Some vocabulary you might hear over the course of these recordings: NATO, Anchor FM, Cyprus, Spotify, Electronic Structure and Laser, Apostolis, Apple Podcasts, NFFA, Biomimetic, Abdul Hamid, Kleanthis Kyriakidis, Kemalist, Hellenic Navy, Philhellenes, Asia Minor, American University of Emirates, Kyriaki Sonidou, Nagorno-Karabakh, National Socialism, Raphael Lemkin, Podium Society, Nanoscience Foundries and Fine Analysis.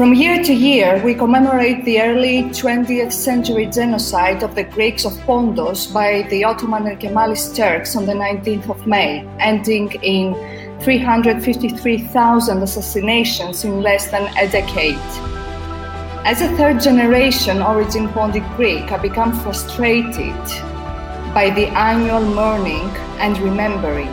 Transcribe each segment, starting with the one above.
From year to year, we commemorate the early 20th century genocide of the Greeks of Pontus by the Ottoman and Kemalist Turks on the 19th of May, ending in 353,000 assassinations in less than a decade. As a third-generation origin Pontic Greek, I become frustrated by the annual mourning and remembering.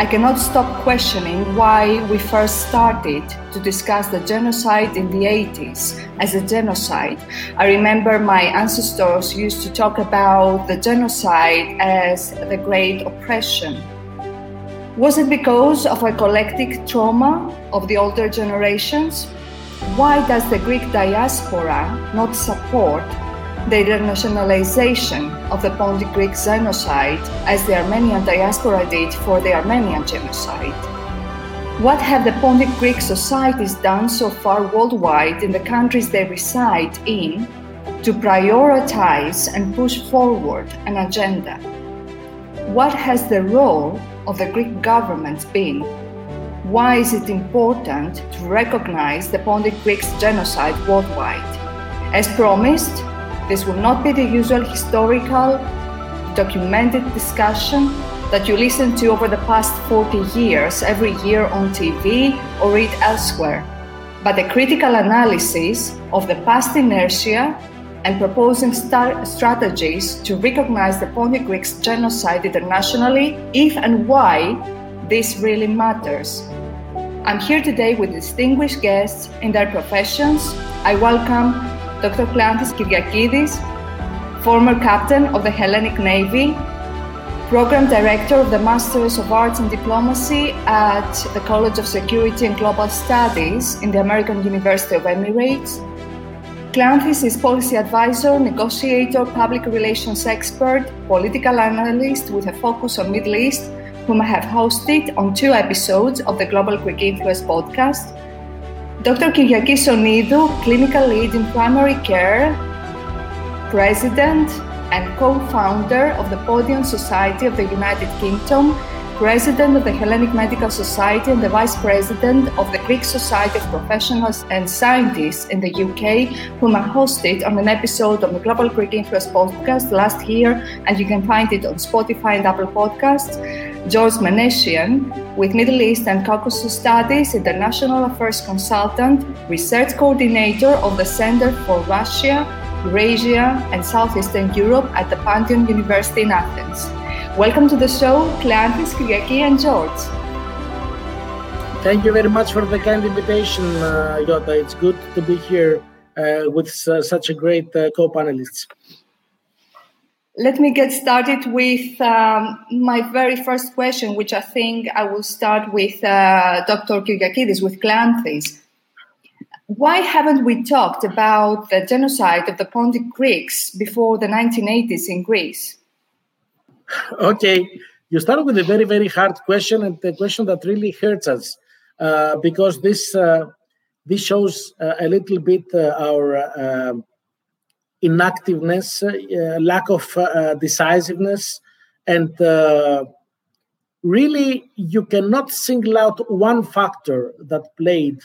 I cannot stop questioning why we first started to discuss the genocide in the 80s as a genocide. I remember my ancestors used to talk about the genocide as the Great Oppression. Was it because of a collective trauma of the older generations? Why does the Greek diaspora not support the internationalization of the Pontic Greek genocide as the Armenian diaspora did for the Armenian genocide? What have the Pontic Greek societies done so far worldwide in the countries they reside in to prioritize and push forward an agenda? What has the role of the Greek government been? Why is it important to recognize the Pontic Greeks genocide worldwide? As promised, this will not be the usual historical, documented discussion that you listen to over the past 40 years every year on TV or read elsewhere, but a critical analysis of the past inertia and proposing strategies to recognize the Pontic Greeks genocide internationally, if and why this really matters. I'm here today with distinguished guests in their professions. I welcome Dr. Kleanthis Kyriakidis, former captain of the Hellenic Navy, program director of the Masters of Arts in Diplomacy at the College of Security and Global Studies in the American University of Emirates. Kleanthis is policy advisor, negotiator, public relations expert, political analyst with a focus on Middle East, whom I have hosted on 2 episodes of the Global Greek Influence podcast. Dr. Kyriaki Sonidou, clinical lead in primary care, president and co-founder of the Podium Society of the United Kingdom, president of the Hellenic Medical Society and the vice president of the Greek Society of Professionals and Scientists in the UK, whom I hosted on an episode of the Global Greek Influence podcast last year, and you can find it on Spotify and Apple Podcasts. George Manessian, with Middle East and Caucasus Studies, International Affairs Consultant, Research Coordinator of the Center for Russia, Eurasia and Southeastern Europe at the Pantheon University in Athens. Welcome to the show, Kleanthis, Kyriaki and George. Thank you very much for the kind invitation, Yota. It's good to be here with such a great co-panelists. Let me get started with my very first question, which I think I will start with Dr. Kyriakidis, with Kleanthis. Why haven't we talked about the genocide of the Pontic Greeks before the 1980s in Greece? Okay, you start with a very, very hard question, and the question that really hurts us, because this shows a little bit our inactiveness, lack of decisiveness, and really you cannot single out one factor that played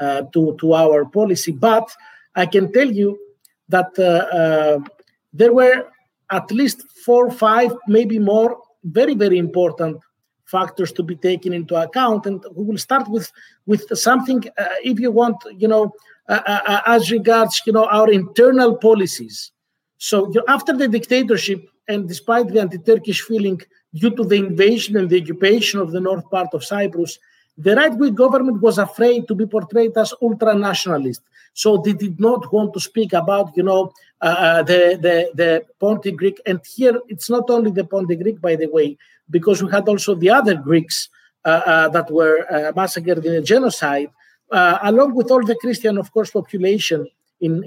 to our policy, but I can tell you that there were at least 4 or 5, maybe more, very, very important factors to be taken into account, and we will start with something, if you want, as regards, our internal policies. So after the dictatorship, and despite the anti-Turkish feeling due to the invasion and the occupation of the north part of Cyprus, the right-wing government was afraid to be portrayed as ultra-nationalist. So they did not want to speak about, the Pontic Greek. And here it's not only the Pontic Greek, by the way, because we had also the other Greeks that were massacred in a genocide. Along with all the Christian, of course, population in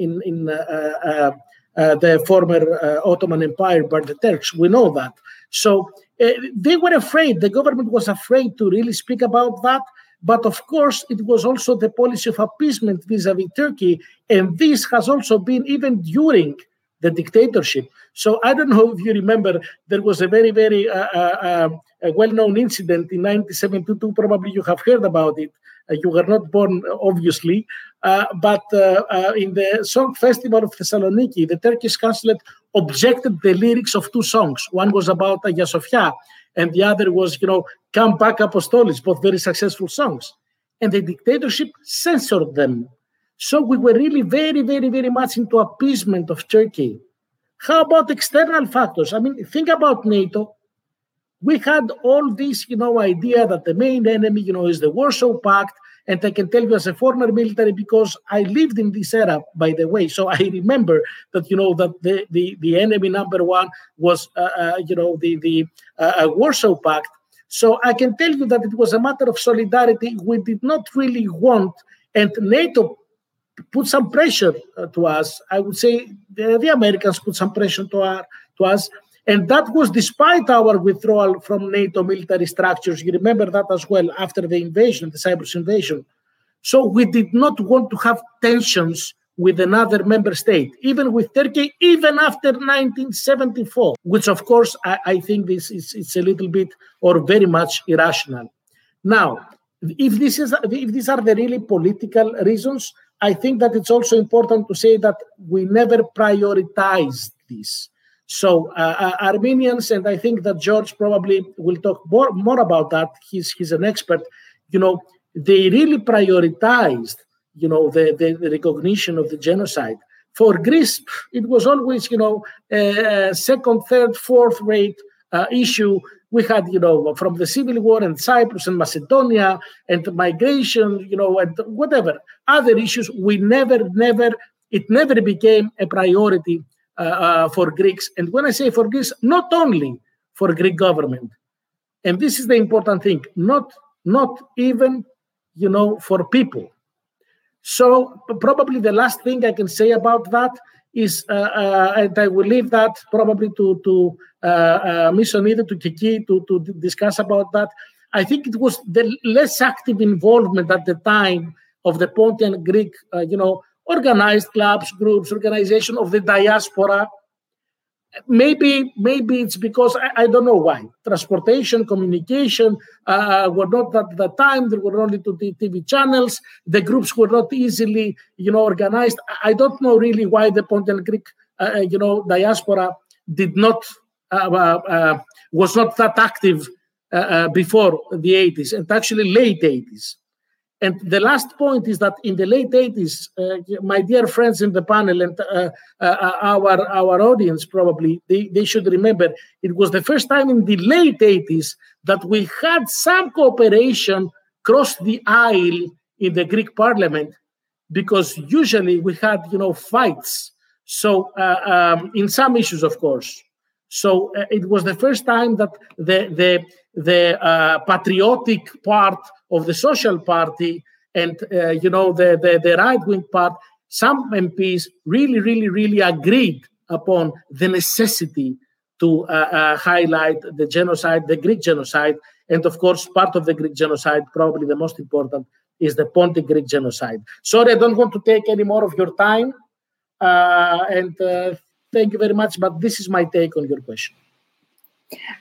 the former Ottoman Empire by the Turks, we know that. So they were afraid, the government was afraid to really speak about that, but of course it was also the policy of appeasement vis-a-vis Turkey, and this has also been even during the dictatorship. So I don't know if you remember, there was a very, very well-known incident in 1972, probably you have heard about it, You were not born, obviously, but in the Song Festival of Thessaloniki, the Turkish consulate objected the lyrics of two songs. One was about Ayasofya, and the other was, Come Back Apostolis, both very successful songs. And the dictatorship censored them. So we were really very, very, very much into appeasement of Turkey. How about external factors? I mean, think about NATO. We had all this, idea that the main enemy, is the Warsaw Pact. And I can tell you as a former military, because I lived in this era, by the way. So I remember that, that the enemy number one was, the Warsaw Pact. So I can tell you that it was a matter of solidarity. We did not really want, and NATO put some pressure to us. I would say the Americans put some pressure to us. And that was despite our withdrawal from NATO military structures. You remember that as well after the invasion, the Cyprus invasion. So we did not want to have tensions with another member state, even with Turkey, even after 1974, which of course I think this it's a little bit or very much irrational. Now, if these are the really political reasons, I think that it's also important to say that we never prioritized this. So Armenians, and I think that George probably will talk more about that. He's an expert. They really prioritized, the recognition of the genocide. For Greece, it was always, second, third, fourth rate issue. We had, from the civil war and Cyprus and Macedonia and migration, and whatever other issues. It never became a priority for Greeks. And when I say for Greeks, not only for Greek government, and this is the important thing, not even, for people. So probably the last thing I can say about that is, and I will leave that probably to Ms. Sonidou, to Kiki, to discuss about that. I think it was the less active involvement at the time of the Pontian Greek, organized clubs, groups, organization of the diaspora. Maybe it's because, I don't know why, transportation, communication were not at the time. There were only two TV channels. The groups were not easily, organized. I don't know really why the Pontian Greek, diaspora did not, was not that active before the 80s, and actually late 80s. And the last point is that in the late 80s, my dear friends in the panel and our audience probably, they should remember, it was the first time in the late 80s that we had some cooperation across the aisle in the Greek parliament, because usually we had, fights. So in some issues, of course. So it was the first time that the patriotic part of the Social Party and, the right-wing part, some MPs really, really, really agreed upon the necessity to highlight the genocide, the Greek genocide. And, of course, part of the Greek genocide, probably the most important, is the Pontic Greek genocide. Sorry, I don't want to take any more of your time. Thank you very much, but this is my take on your question.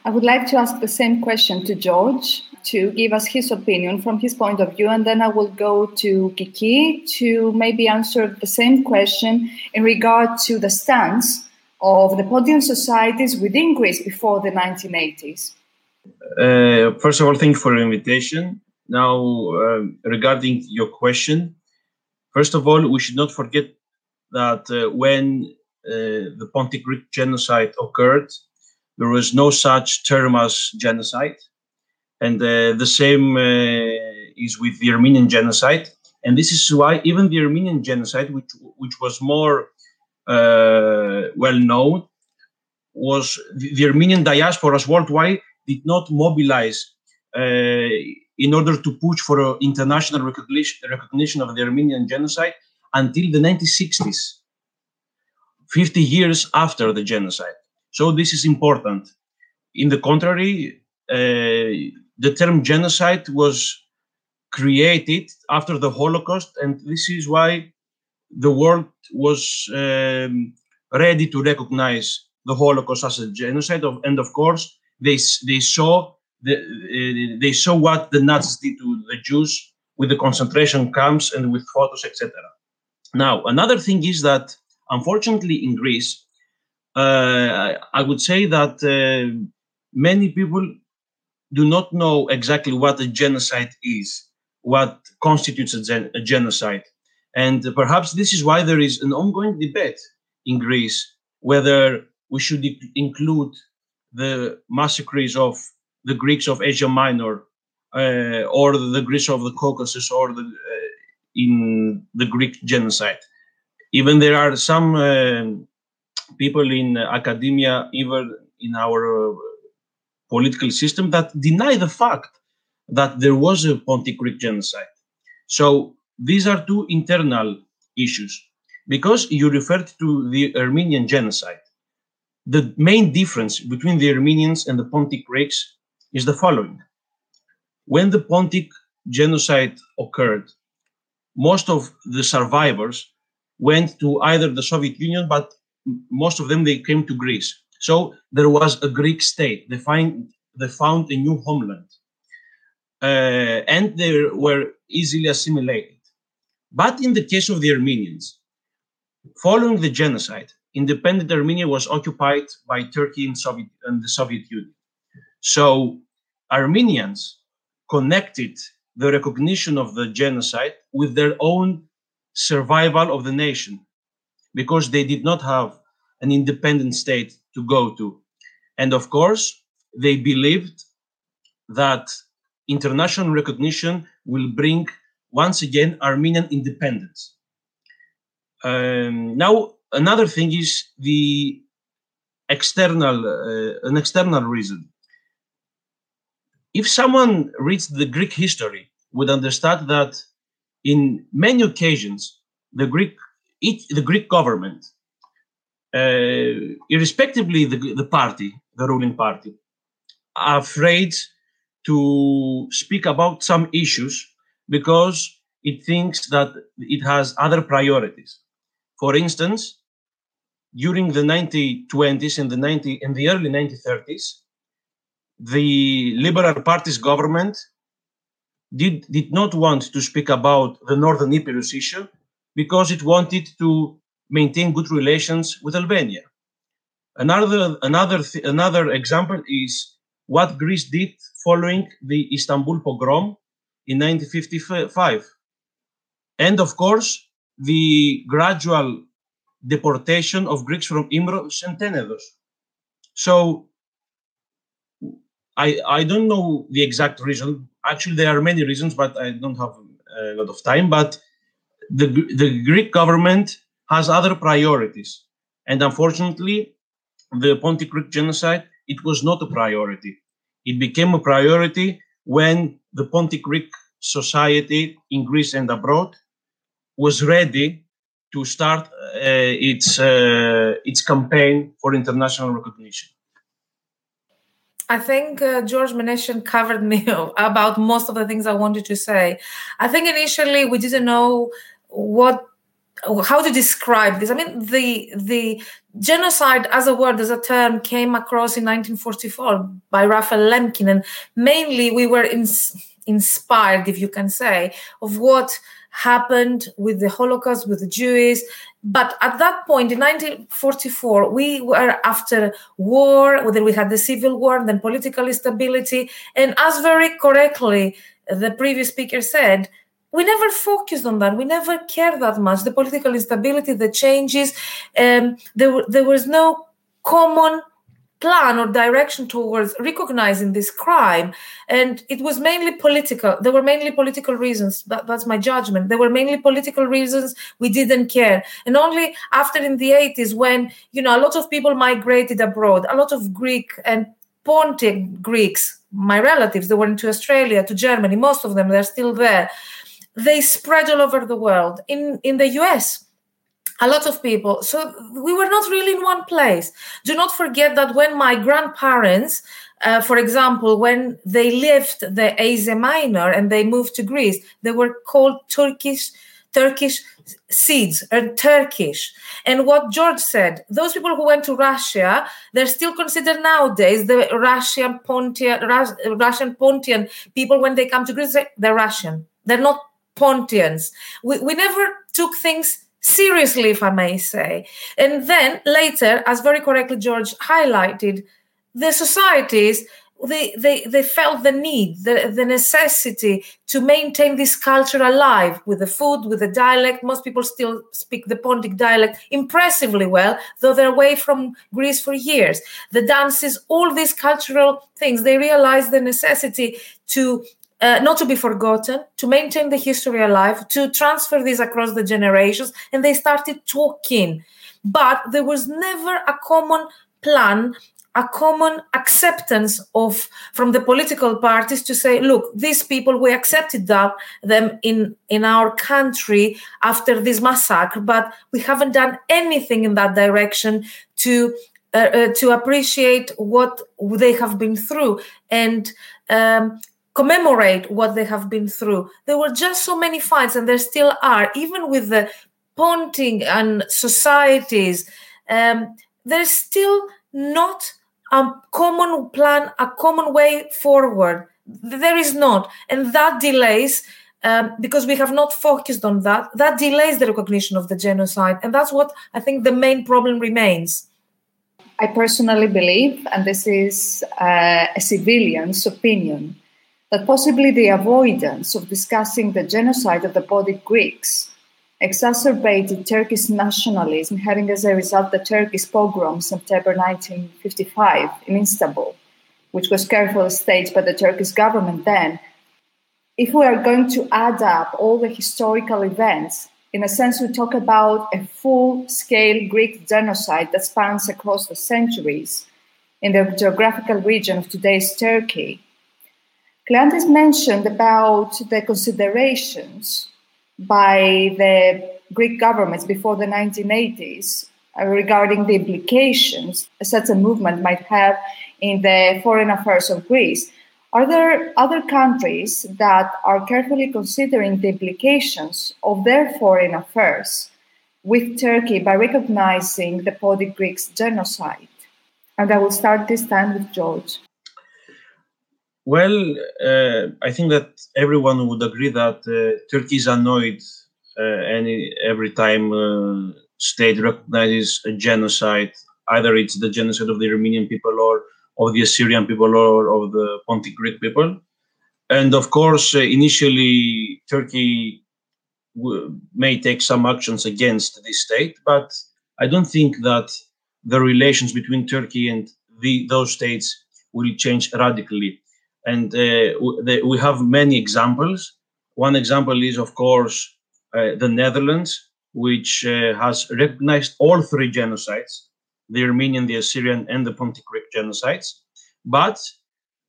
I would like to ask the same question to George to give us his opinion from his point of view, and then I will go to Kiki to maybe answer the same question in regard to the stance of the Podium societies within Greece before the 1980s. First of all, thank you for the invitation. Now, regarding your question, first of all, we should not forget that when the Pontic Greek genocide occurred, there was no such term as genocide. And the same is with the Armenian genocide. And this is why even the Armenian genocide, which was more well known, was the Armenian diasporas worldwide did not mobilize in order to push for international recognition of the Armenian genocide until the 1960s, 50 years after the genocide. So this is important. In the contrary, the term genocide was created after the Holocaust, and this is why the world was ready to recognize the Holocaust as a genocide. And of course, they saw what the Nazis did to the Jews with the concentration camps and with photos, etc. Now, another thing is that, unfortunately, in Greece, I would say that many people do not know exactly what a genocide is, what constitutes a genocide. And perhaps this is why there is an ongoing debate in Greece whether we should include the massacres of the Greeks of Asia Minor or the Greeks of the Caucasus or in the Greek genocide. Even there are some people in academia, even in our political system, that deny the fact that there was a Pontic Greek genocide. So these are two internal issues. Because you referred to the Armenian genocide, the main difference between the Armenians and the Pontic Greeks is the following. When the Pontic genocide occurred, most of the survivors went to either the Soviet Union, but most of them, they came to Greece. So there was a Greek state. They found a new homeland. And they were easily assimilated. But in the case of the Armenians, following the genocide, independent Armenia was occupied by Turkey and the Soviet Union. So Armenians connected the recognition of the genocide with their own survival of the nation, because they did not have an independent state to go to. And of course, they believed that international recognition will bring, once again, Armenian independence. Now, another thing is an external reason. If someone reads the Greek history, would understand that in many occasions, the Greek government, irrespectively the ruling party, are afraid to speak about some issues because it thinks that it has other priorities. For instance, during the 1920s and the early 1930s, the Liberal Party's government did not want to speak about the Northern Epirus issue because it wanted to maintain good relations with Albania. Another example is what Greece did following the Istanbul pogrom in 1955. And of course, the gradual deportation of Greeks from Imbros and Tenedos. So I don't know the exact reason. Actually, there are many reasons, but I don't have a lot of time. But the Greek government has other priorities. And unfortunately, the Pontic Greek genocide, it was not a priority. It became a priority when the Pontic Greek society in Greece and abroad was ready to start its campaign for international recognition. I think George Manessian covered me about most of the things I wanted to say. I think initially we didn't know how to describe this. I mean, the genocide as a word, as a term, came across in 1944 by Raphael Lemkin, and mainly we were inspired, if you can say, of what happened with the Holocaust, with the Jews. But at that point, in 1944, we were after war, whether we had the civil war, then political instability. And as very correctly the previous speaker said, we never focused on that. We never cared that much. The political instability, the changes, there was no common plan or direction towards recognizing this crime. And it was mainly political. There were mainly political reasons. That's my judgment. There were mainly political reasons. We didn't care. And only after in the 80s when, a lot of people migrated abroad, a lot of Greek and Pontic Greeks, my relatives, they went to Australia, to Germany, most of them, they're still there. They spread all over the world. In the US, a lot of people. So we were not really in one place. Do not forget that when my grandparents, for example, when they left the Asia Minor and they moved to Greece, they were called Turkish seeds or Turkish. And what George said, those people who went to Russia, they're still considered nowadays the Russian Pontian people. When they come to Greece, they're Russian. They're not Pontians. We never took things seriously, if I may say. And then later, as very correctly George highlighted, the societies, they felt the need, the necessity to maintain this culture alive with the food, with the dialect. Most people still speak the Pontic dialect impressively well, though they're away from Greece for years. The dances, all these cultural things, they realized the necessity to not to be forgotten, to maintain the history alive, to transfer this across the generations, and they started talking. But there was never a common plan, a common acceptance of from the political parties to say, look, these people, we accepted them in our country after this massacre, but we haven't done anything in that direction to appreciate what they have been through and commemorate what they have been through. There were just so many fights, and there still are, even with the Pontic and societies. There's still not a common plan, a common way forward. There is not. And that delays, because we have not focused on that, that delays the recognition of the genocide. And that's what I think the main problem remains. I personally believe, and this is a civilian's opinion, that possibly the avoidance of discussing the genocide of the Pontic Greeks exacerbated Turkish nationalism, having as a result the Turkish pogrom September 1955 in Istanbul, which was carefully staged by the Turkish government then. If we are going to add up all the historical events, in a sense we talk about a full-scale Greek genocide that spans across the centuries in the geographical region of today's Turkey. Kleanthis mentioned about the considerations by the Greek governments before the 1980s regarding the implications such a movement might have in the foreign affairs of Greece. Are there other countries that are carefully considering the implications of their foreign affairs with Turkey by recognizing the Pontic Greeks genocide? And I will start this time with George. Well, I think that everyone would agree that Turkey is annoyed every time a state recognizes a genocide, either it's the genocide of the Armenian people or of the Assyrian people or of the Pontic Greek people. And of course, initially, Turkey may take some actions against this state, but I don't think that the relations between Turkey and those states will change radically. And we have many examples. One example is, of course, the Netherlands, which has recognized all three genocides, the Armenian, the Assyrian, and the Pontic Greek genocides. But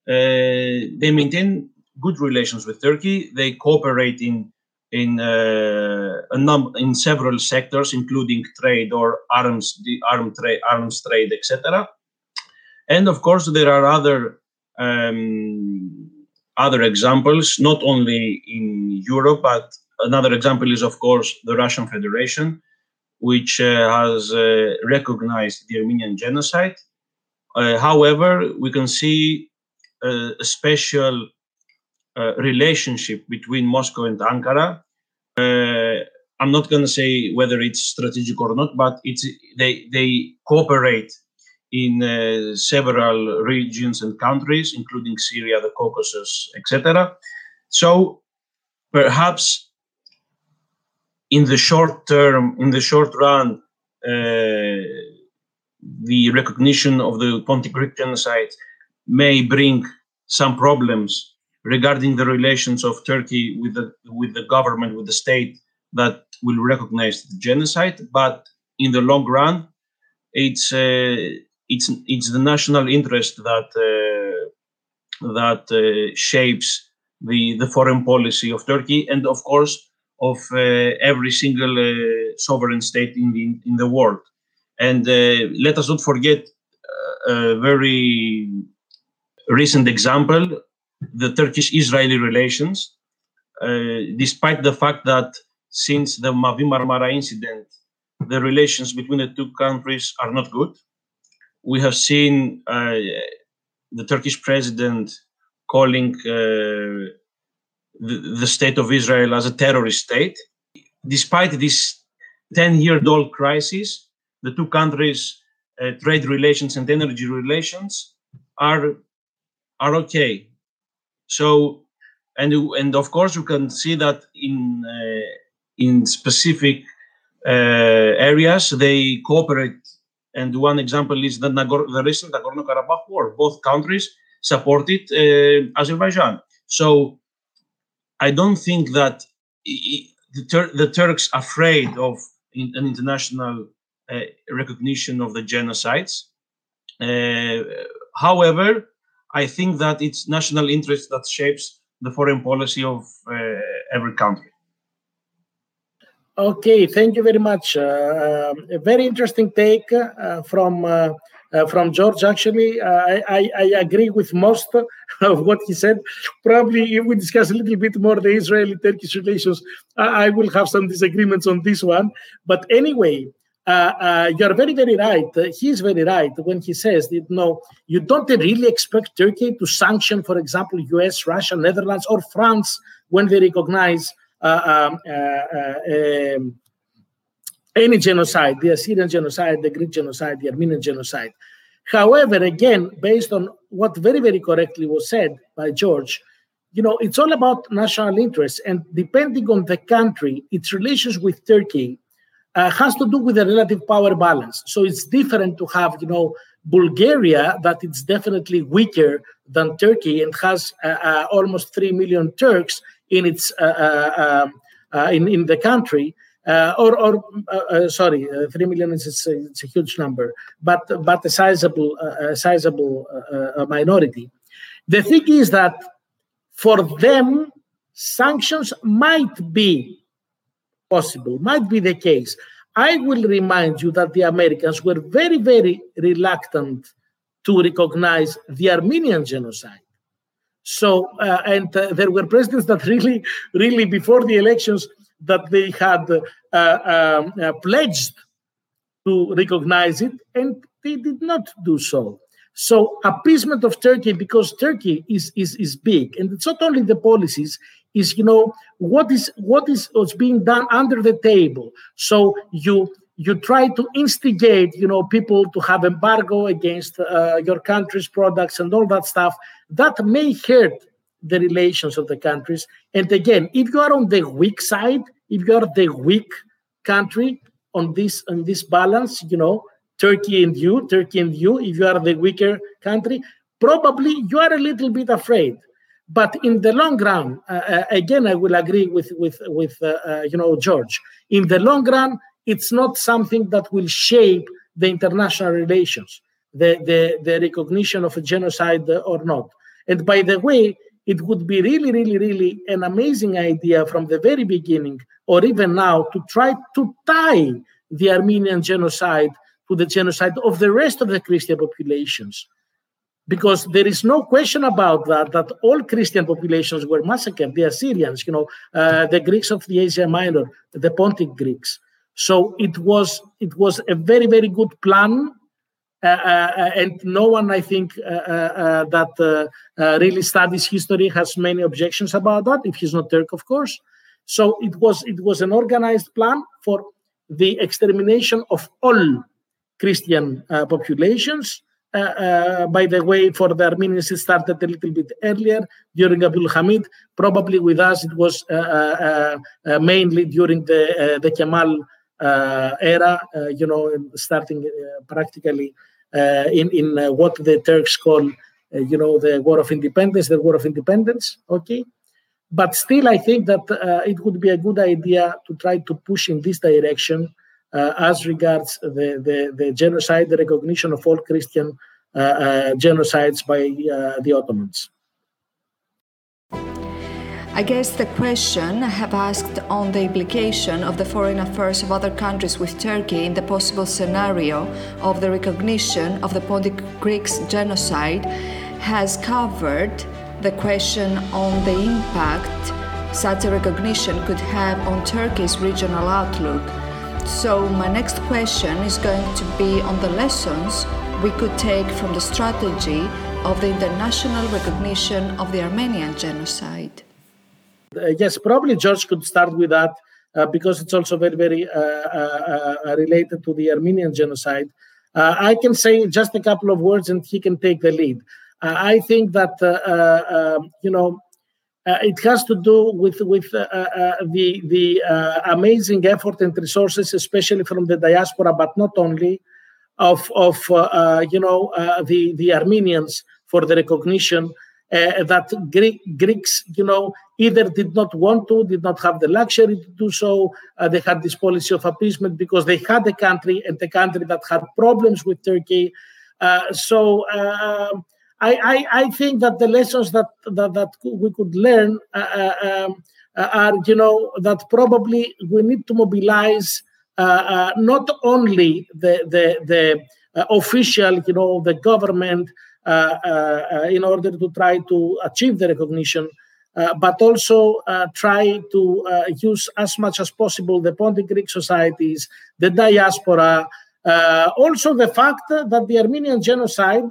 they maintain good relations with Turkey. They cooperate in several sectors, including trade or arms trade, etc. And, of course, there are other examples, not only in Europe, but another example is, of course, the Russian Federation, which has recognized the Armenian genocide. However, we can see a special relationship between Moscow and Ankara. I'm not going to say whether it's strategic or not, but they cooperate in several regions and countries, including Syria, the Caucasus, etc. So perhaps in the short term, in the short run, the recognition of the Pontic Greek genocide may bring some problems regarding the relations of Turkey with the government, with the state that will recognize the genocide. But in the long run, it's the national interest that shapes the foreign policy of Turkey and, of course, of every single sovereign state in the world. And let us not forget a very recent example, the Turkish-Israeli relations. Despite the fact that since the Mavi Marmara incident, the relations between the two countries are not good. We have seen the Turkish president calling the state of Israel as a terrorist state. Despite this 10-year-old crisis, the two countries' trade relations and energy relations are okay. So, and of course, you can see that in specific areas they cooperate. And one example is the recent Nagorno-Karabakh war. Both countries supported Azerbaijan. So I don't think that the Turks are afraid of an international recognition of the genocides. However, I think that it's national interest that shapes the foreign policy of every country. Okay, thank you very much. A very interesting take from George. Actually, I agree with most of what he said. Probably, if we discuss a little bit more the Israeli-Turkish relations, I will have some disagreements on this one. But anyway, you're very, very right. He's very right when he says that no, you don't really expect Turkey to sanction, for example, US, Russia, Netherlands, or France when they recognize any genocide, the Assyrian genocide, the Greek genocide, the Armenian genocide. However, again, based on what very, very correctly was said by George, you know, it's all about national interests, and depending on the country, its relations with Turkey has to do with the relative power balance. So it's different to have, you know, Bulgaria, that it's definitely weaker than Turkey and has almost 3 million Turks in its in the country, 3 million is it's a huge number, but a sizable minority. The thing is that for them, sanctions might be possible, might be the case. I will remind you that the Americans were very, very reluctant to recognize the Armenian genocide. So, there were presidents that really, really before the elections that they had pledged to recognize it, and they did not do so. So appeasement of Turkey, because Turkey is big, and it's not only the policies, is, you know, what's being done under the table. So you try to instigate, you know, people to have embargo against your country's products and all that stuff. That may hurt the relations of the countries. And again, if you are on the weak side, if you are the weak country on this balance, you know, Turkey and you, if you are the weaker country, probably you are a little bit afraid. But in the long run, again, I will agree with George. In the long run, it's not something that will shape the international relations, the recognition of a genocide or not. And by the way, it would be really, really, really an amazing idea from the very beginning, or even now, to try to tie the Armenian genocide to the genocide of the rest of the Christian populations. Because there is no question about that all Christian populations were massacred, the Assyrians, you know, the Greeks of the Asia Minor, the Pontic Greeks. So it was a very, very good plan, and no one, I think, that really studies history has many objections about that, if he's not Turk, of course. So it was an organized plan for the extermination of all Christian populations. By the way, for the Armenians, it started a little bit earlier during Abdul Hamid. Probably with us, it was mainly during the Kemal era, you know, starting practically in what the Turks call, you know, the War of Independence, okay? But still, I think that it would be a good idea to try to push in this direction as regards the genocide, the recognition of all Christian genocides by the Ottomans. I guess the question I have asked on the implication of the foreign affairs of other countries with Turkey in the possible scenario of the recognition of the Pontic Greeks genocide has covered the question on the impact such a recognition could have on Turkey's regional outlook. So my next question is going to be on the lessons we could take from the strategy of the international recognition of the Armenian genocide. yes, probably George could start with that because it's also very, very related to the Armenian genocide. I can say just a couple of words and he can take the lead. I think that, it has to do with the amazing effort and resources, especially from the diaspora, but not only, of the Armenians for the recognition that Greeks, either did not want to, did not have the luxury to do so. They had this policy of appeasement because they had a country, and the country that had problems with Turkey. So I think that the lessons that we could learn are, that probably we need to mobilize not only the official, the government, in order to try to achieve the recognition, but also try to use as much as possible the Pontic Greek societies, the diaspora, also the fact that the Armenian genocide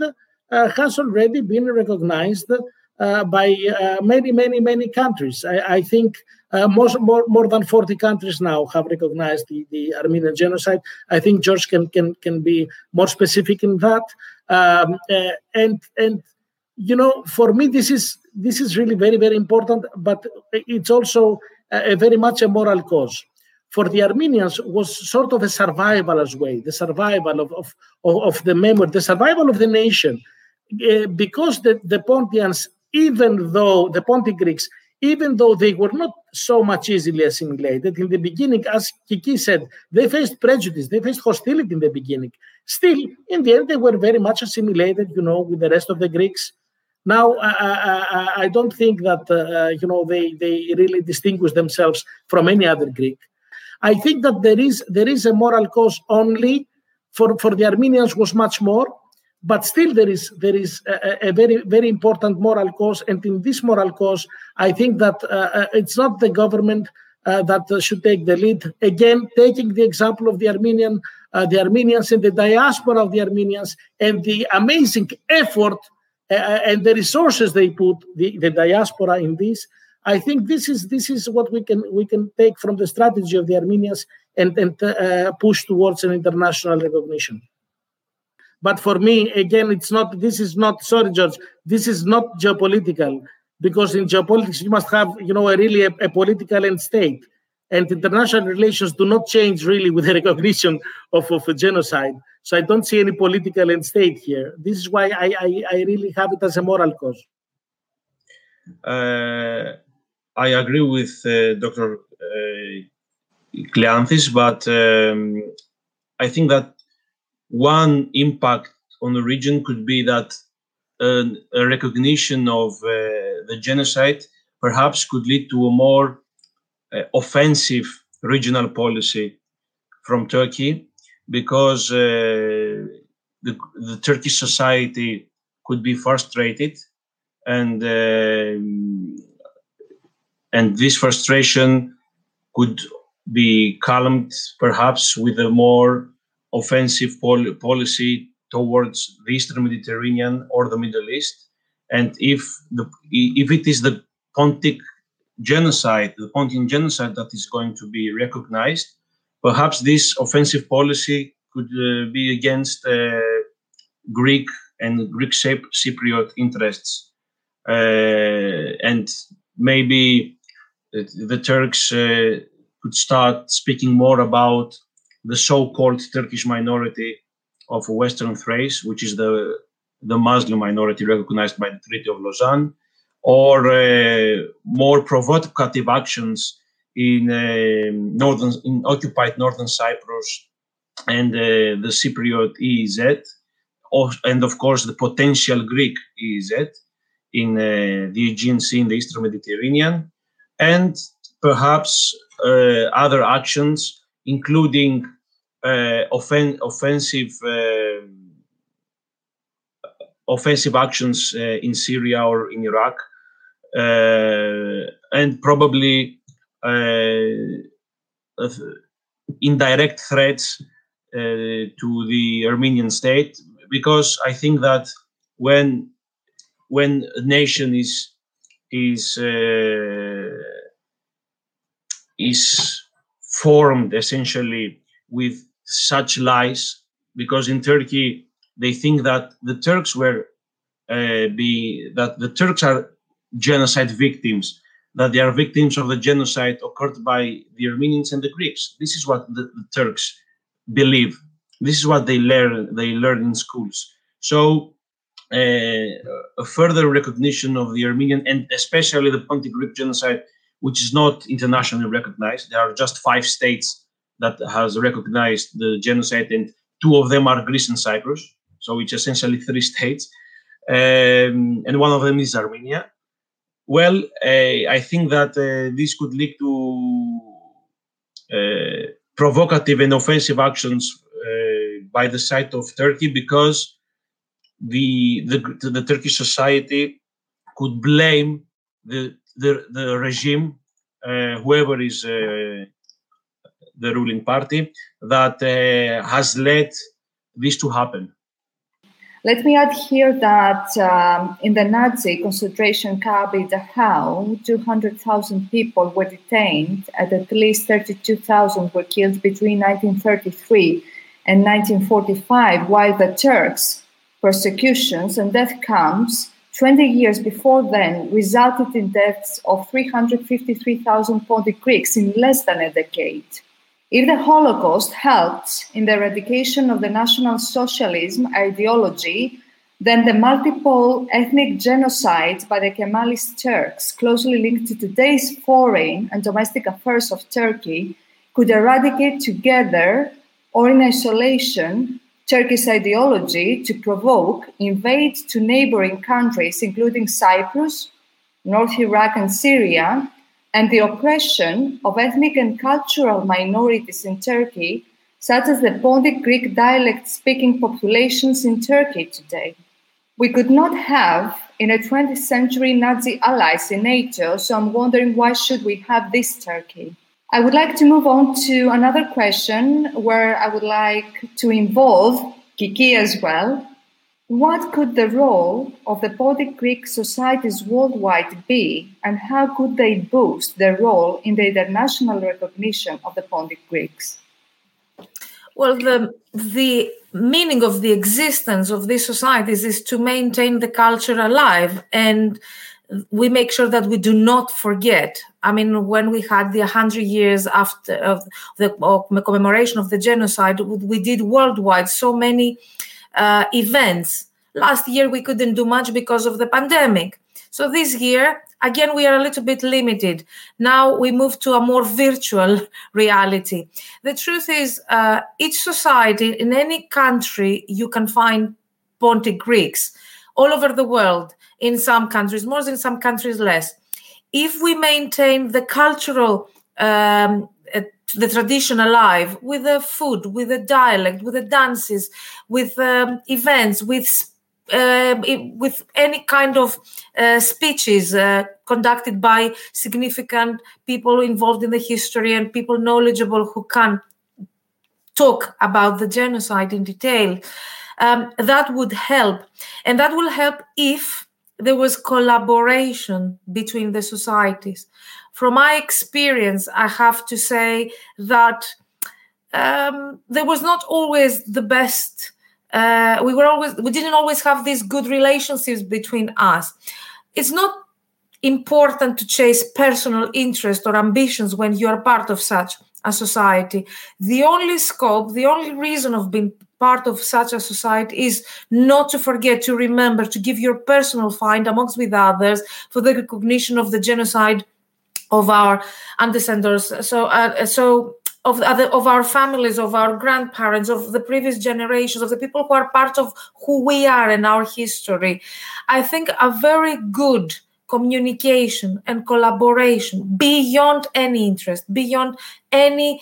has already been recognized by many countries. I think more than 40 countries now have recognized the Armenian genocide. I think George can be more specific in that. And for me this is really very, very important. But it's also a very much a moral cause. For the Armenians, was sort of a survival as well, the survival of the memory, the survival of the nation, because the Pontians, even though the Pontic Greeks, even though they were not so much easily assimilated in the beginning, as Kiki said, they faced prejudice, they faced hostility in the beginning. Still, in the end, they were very much assimilated, with the rest of the Greeks. Now, I don't think that, they really distinguish themselves from any other Greek. I think that there is a moral cause only for the Armenians was much more. But still, there is a very, very important moral cause. And in this moral cause, I think that it's not the government that should take the lead. Again, taking the example of the Armenians and the diaspora of the Armenians and the amazing effort and the resources they put, the diaspora in this, I think this is what we can take from the strategy of the Armenians and push towards an international recognition. But for me, again, this is not geopolitical, because in geopolitics, you must have, a political end state, and international relations do not change really with the recognition of a genocide. So I don't see any political end state here. This is why I really have it as a moral cause. I agree with Dr. Kleanthis, but I think that one impact on the region could be that a recognition of the genocide perhaps could lead to a more offensive regional policy from Turkey, because the Turkish society could be frustrated, and this frustration could be calmed perhaps with a more offensive policy towards the Eastern Mediterranean or the Middle East. And if it is the Pontic genocide that is going to be recognized, perhaps this offensive policy could be against Greek and Greek Cypriot interests. And maybe the Turks could start speaking more about the so-called Turkish minority of Western Thrace, which is the Muslim minority recognized by the Treaty of Lausanne, or more provocative actions in occupied northern Cyprus and the Cypriot EEZ, and of course the potential Greek EEZ in the Aegean Sea in the Eastern Mediterranean, and perhaps other actions, including offensive actions in Syria or in Iraq, and probably indirect threats to the Armenian state, because I think that when a nation is is formed essentially with such lies, because in Turkey they think that the Turks that the Turks are genocide victims, that they are victims of the genocide occurred by the Armenians and the Greeks. This is what the Turks believe. This is what they learn in schools. So a further recognition of the Armenian and especially the Pontic Greek genocide, which is not internationally recognized. There are just 5 states that has recognized the genocide, and 2 of them are Greece and Cyprus. So it's essentially 3 states. And one of them is Armenia. Well, I think that this could lead to provocative and offensive actions by the side of Turkey, because the Turkish society could blame the regime, whoever is the ruling party, that has led this to happen. Let me add here that in the Nazi concentration camp in Dachau, 200,000 people were detained and at least 32,000 were killed between 1933 and 1945, while the Turks' persecutions and death camps 20 years before then resulted in deaths of 353,000 Pontic Greeks in less than a decade. If the Holocaust helped in the eradication of the National Socialism ideology, then the multiple ethnic genocides by the Kemalist Turks, closely linked to today's foreign and domestic affairs of Turkey, could eradicate together or in isolation Turkish ideology to provoke, invade to neighboring countries, including Cyprus, North Iraq and Syria, and the oppression of ethnic and cultural minorities in Turkey, such as the Pontic Greek dialect-speaking populations in Turkey today. We could not have, in a 20th century, Nazi allies in NATO, so I'm wondering why should we have this Turkey? I would like to move on to another question where I would like to involve Kiki as well. What could the role of the Pontic Greek societies worldwide be, and how could they boost their role in the international recognition of the Pontic Greeks? Well, the meaning of the existence of these societies is to maintain the culture alive, and we make sure that we do not forget. I mean, when we had the 100 years after of the commemoration of the genocide, we did worldwide so many events. Last year we couldn't do much because of the pandemic. So this year, again, we are a little bit limited. Now we move to a more virtual reality. The truth is, each society in any country, you can find Pontic Greeks all over the world, in some countries more, in some countries less. If we maintain the cultural the tradition alive with the food, with the dialect, with the dances, with events, with any kind of speeches conducted by significant people involved in the history and people knowledgeable who can talk about the genocide in detail, that would help. And that will help if there was collaboration between the societies. From my experience, I have to say that there was not always the best. We didn't always have these good relationships between us. It's not important to chase personal interest or ambitions when you are part of such a society. The only scope, the only reason of being part of such a society is not to forget, to remember, to give your personal find amongst with others for the recognition of the genocide of our ancestors, so of our families, of our grandparents, of the previous generations, of the people who are part of who we are and our history. I think a very good communication and collaboration beyond any interest, beyond any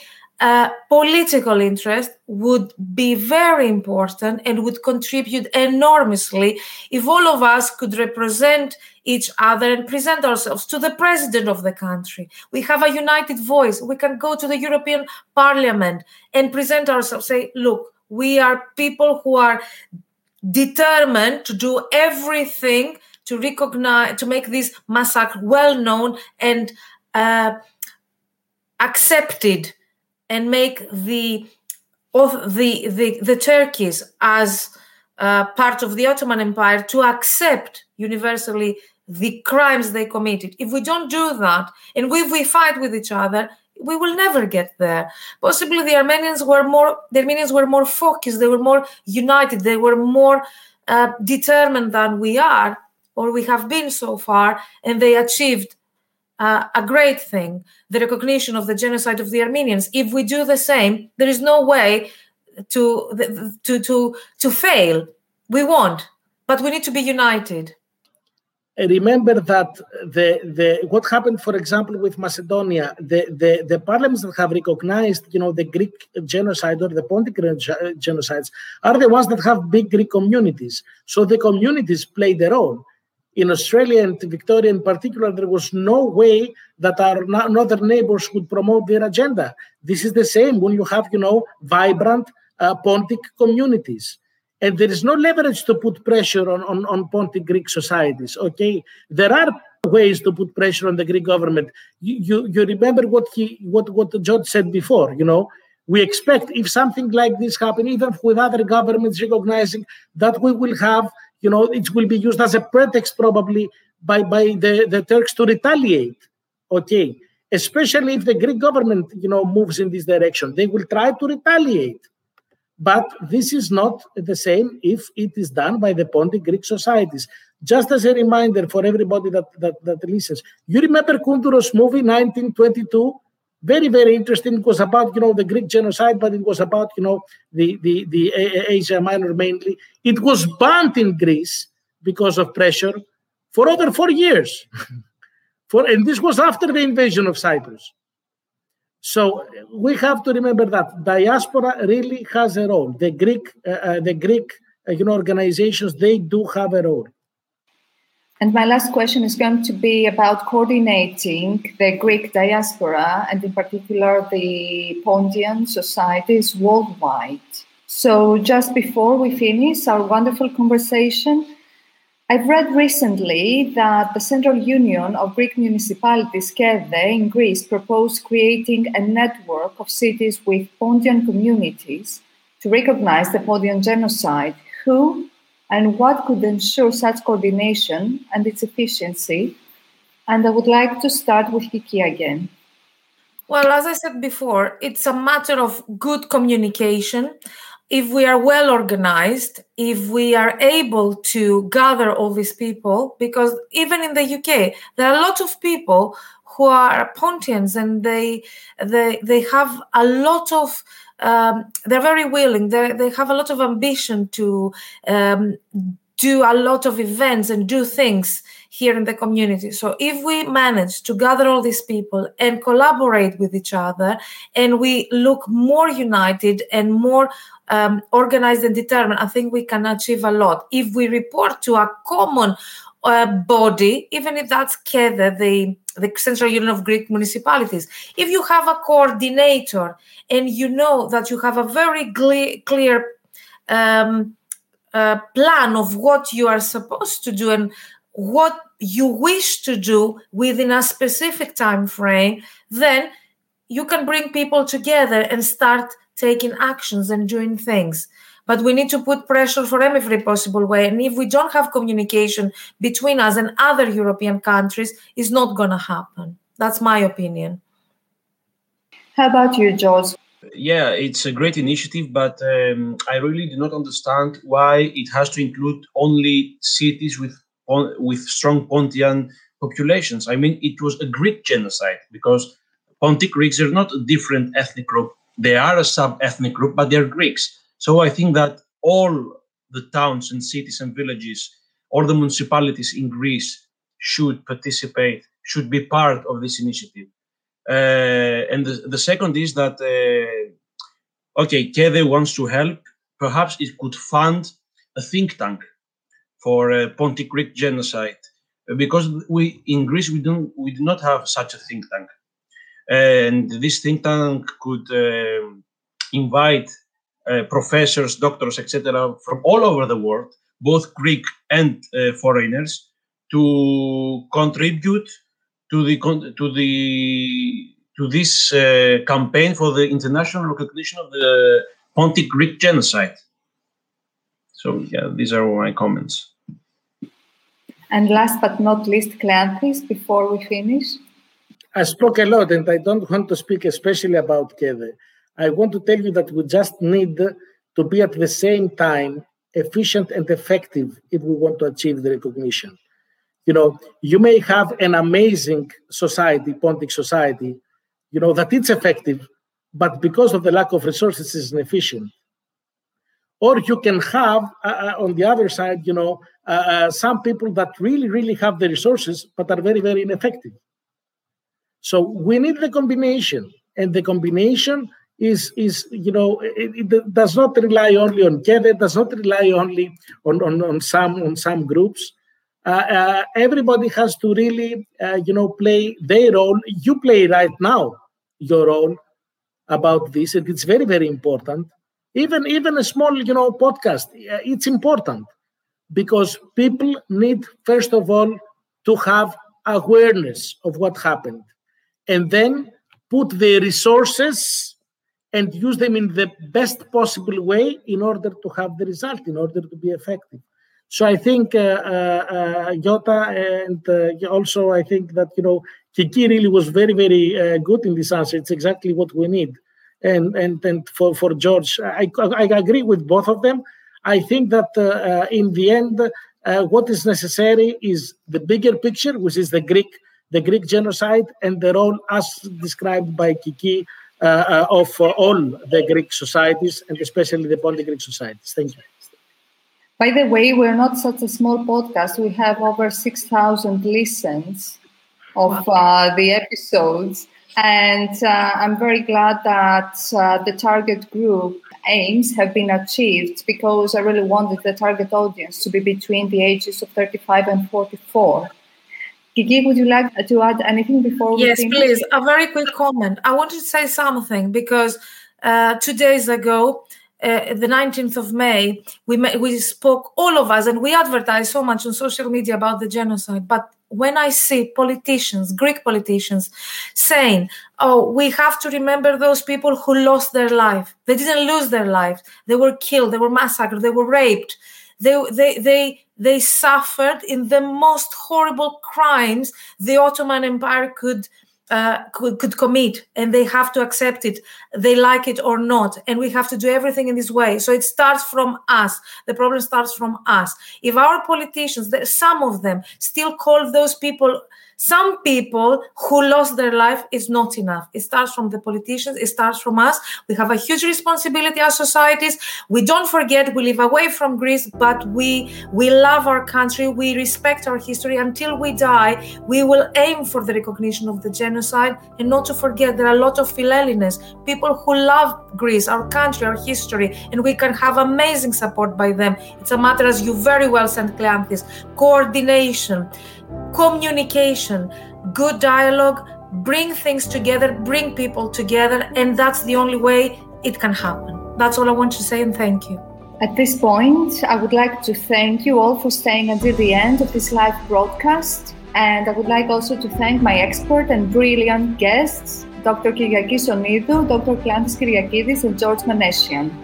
political interest would be very important and would contribute enormously if all of us could represent each other and present ourselves to the president of the country. We have a united voice. We can go to the European Parliament and present ourselves, say, look, we are people who are determined to do everything to recognize, to make this massacre well known and accepted and make the Turkeys as part of the Ottoman Empire to accept universally the crimes they committed. If we don't do that, and if we fight with each other, we will never get there. Possibly the Armenians were more focused, they were more united, they were more determined than we are, or we have been so far, and they achieved a great thing, the recognition of the genocide of the Armenians. If we do the same, there is no way to fail. We won't, but we need to be united. Remember that what happened, for example, with Macedonia, the parliaments that have recognized, the Greek genocide or the Pontic genocides are the ones that have big Greek communities. So the communities play their role. In Australia and Victoria in particular, there was no way that our northern neighbors would promote their agenda. This is the same when you have, vibrant Pontic communities. And there is no leverage to put pressure on Pontic Greek societies, okay? There are ways to put pressure on the Greek government. You remember what George said before, we expect if something like this happens, even with other governments recognizing that we will have, it will be used as a pretext probably by the Turks to retaliate, okay? Especially if the Greek government, moves in this direction. They will try to retaliate. But this is not the same if it is done by the Pontic Greek societies. Just as a reminder for everybody that listens, you remember Koundouros' movie 1922? Very, very interesting. It was about, the Greek genocide, but it was about, the Asia Minor mainly. It was banned in Greece because of pressure for over 4 years. And this was after the invasion of Cyprus. So we have to remember that diaspora really has a role. The Greek organizations, they do have a role. And my last question is going to be about coordinating the Greek diaspora and in particular the Pantheon societies worldwide. So just before we finish our wonderful conversation, I've read recently that the Central Union of Greek Municipalities, KEDE, in Greece proposed creating a network of cities with Pontian communities to recognize the Pontian genocide. Who and what could ensure such coordination and its efficiency? And I would like to start with Kiki again. Well, as I said before, it's a matter of good communication. If we are well organized, if we are able to gather all these people, because even in the UK, there are a lot of people who are Pontians and they have a lot of, they're very willing, they have a lot of ambition to do a lot of events and do things here in the community. So if we manage to gather all these people and collaborate with each other and we look more united and more organized and determined, I think we can achieve a lot. If we report to a common body, even if that's KEDE, the Central Union of Greek Municipalities, if you have a coordinator and you know that you have a very clear plan of what you are supposed to do and what you wish to do within a specific time frame, then you can bring people together and start taking actions and doing things. But we need to put pressure for every possible way. And if we don't have communication between us and other European countries, it's not going to happen. That's my opinion. How about you, George? Yeah, it's a great initiative, but I really do not understand why it has to include only cities with strong Pontian populations. I mean, it was a Greek genocide because Pontic Greeks are not a different ethnic group. They are a sub-ethnic group, but they're Greeks. So I think that all the towns and cities and villages, all the municipalities in Greece should participate, should be part of this initiative. And the second is that, KEDE wants to help. Perhaps it could fund a think tank for Pontic Greek genocide, because we in Greece do not have such a think tank. And this think tank could invite professors, doctors, etc., from all over the world, both Greek and foreigners, to contribute to the to this campaign for the international recognition of the Pontic Greek genocide. So, yeah, these are my comments. And last but not least, Kleanthis, before we finish. I spoke a lot, and I don't want to speak especially about KEDE. I want to tell you that we just need to be at the same time efficient and effective if we want to achieve the recognition. You know, you may have an amazing society, Pontic society, you know, that it's effective, but because of the lack of resources, it's inefficient. Or you can have, on the other side, you know, some people that really, really have the resources, but are very, very ineffective. So we need the combination, and the combination is you know, it does not rely only on KEDE, does not rely only on some groups. Everybody has to really, you know, play their role. You play right now your role about this, and it's very, very important. Even a small, you know, podcast, it's important because people need, first of all, to have awareness of what happened and then put their resources and use them in the best possible way in order to have the result, in order to be effective. So I think Yota and also I think that, you know, Kiki really was very, very good in this answer. It's exactly what we need. And for George, I agree with both of them. I think that in the end, what is necessary is the bigger picture, which is the Greek genocide and the role as described by Kiki of all the Greek societies and especially the Pontic Greek societies. Thank you. By the way, we're not such a small podcast. We have over 6,000 listens of the episodes. And I'm very glad that the target group aims have been achieved because I really wanted the target audience to be between the ages of 35 and 44. Kiki, would you like to add anything before we finish? Yes, please. A very quick comment. I wanted to say something because 2 days ago, the 19th of May, we spoke, all of us, and we advertised so much on social media about the genocide. But when I see politicians, Greek politicians, saying, oh, we have to remember those people who lost their life. They didn't lose their life. They were killed. They were massacred. They were raped. They suffered in the most horrible crimes the Ottoman Empire could commit, and they have to accept it. They like it or not, and we have to do everything in this way. So it starts from us. The problem starts from us. If our politicians, some of them, still call those people, some people who lost their life, is not enough. It starts from the politicians. It starts from us. We have a huge responsibility as societies. We don't forget. We live away from Greece, but we love our country. We respect our history. Until we die, we will aim for the recognition of the genocide and not to forget there are a lot of Philhellenes, people who love Greece, our country, our history, and we can have amazing support by them. It's a matter, as you very well said, Kleanthis, coordination, communication, good dialogue, bring things together, bring people together, and that's the only way it can happen. That's all I want to say, and thank you. At this point, I would like to thank you all for staying until the end of this live broadcast, and I would like also to thank my expert and brilliant guests, Dr. Kyriaki Sonidou, Dr. Kleanthis Kyriakidis, and George Manessian.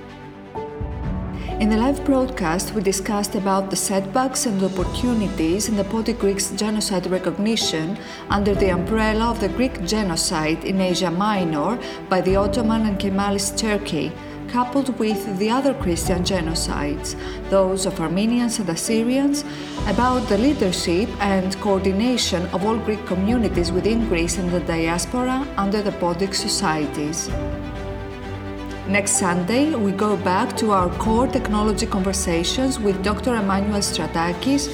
In the live broadcast, we discussed about the setbacks and the opportunities in the Pontic Greeks genocide recognition under the umbrella of the Greek genocide in Asia Minor by the Ottoman and Kemalist Turkey, coupled with the other Christian genocides, those of Armenians and Assyrians, about the leadership and coordination of all Greek communities within Greece and the diaspora under the Pontic societies. Next Sunday, we go back to our core technology conversations with Dr. Emmanuel Stratakis,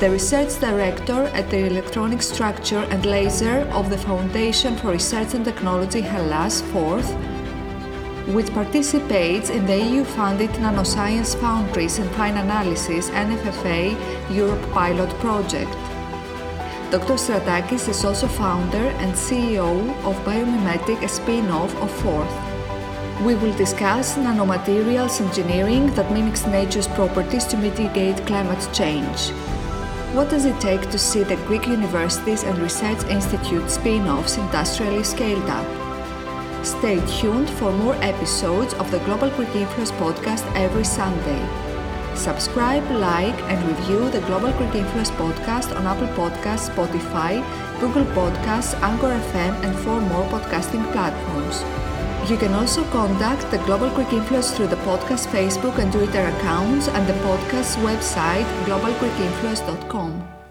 the Research Director at the Electronic Structure and Laser of the Foundation for Research and Technology Hellas IV, which participates in the EU-funded Nanoscience Foundries and Fine Analysis NFFA Europe Pilot Project. Dr. Stratakis is also founder and CEO of Biomimetic, a spin-off of Forth. We will discuss nanomaterials engineering that mimics nature's properties to mitigate climate change. What does it take to see the Greek universities and research institutes spin-offs industrially scaled up? Stay tuned for more episodes of the Global Greek Influence podcast every Sunday. Subscribe, like, and review the Global Greek Influence podcast on Apple Podcasts, Spotify, Google Podcasts, Anchor FM, and 4 more podcasting platforms. You can also contact the Global Greek Influence through the podcast Facebook and Twitter accounts and the podcast's website, globalgreekinfluence.com.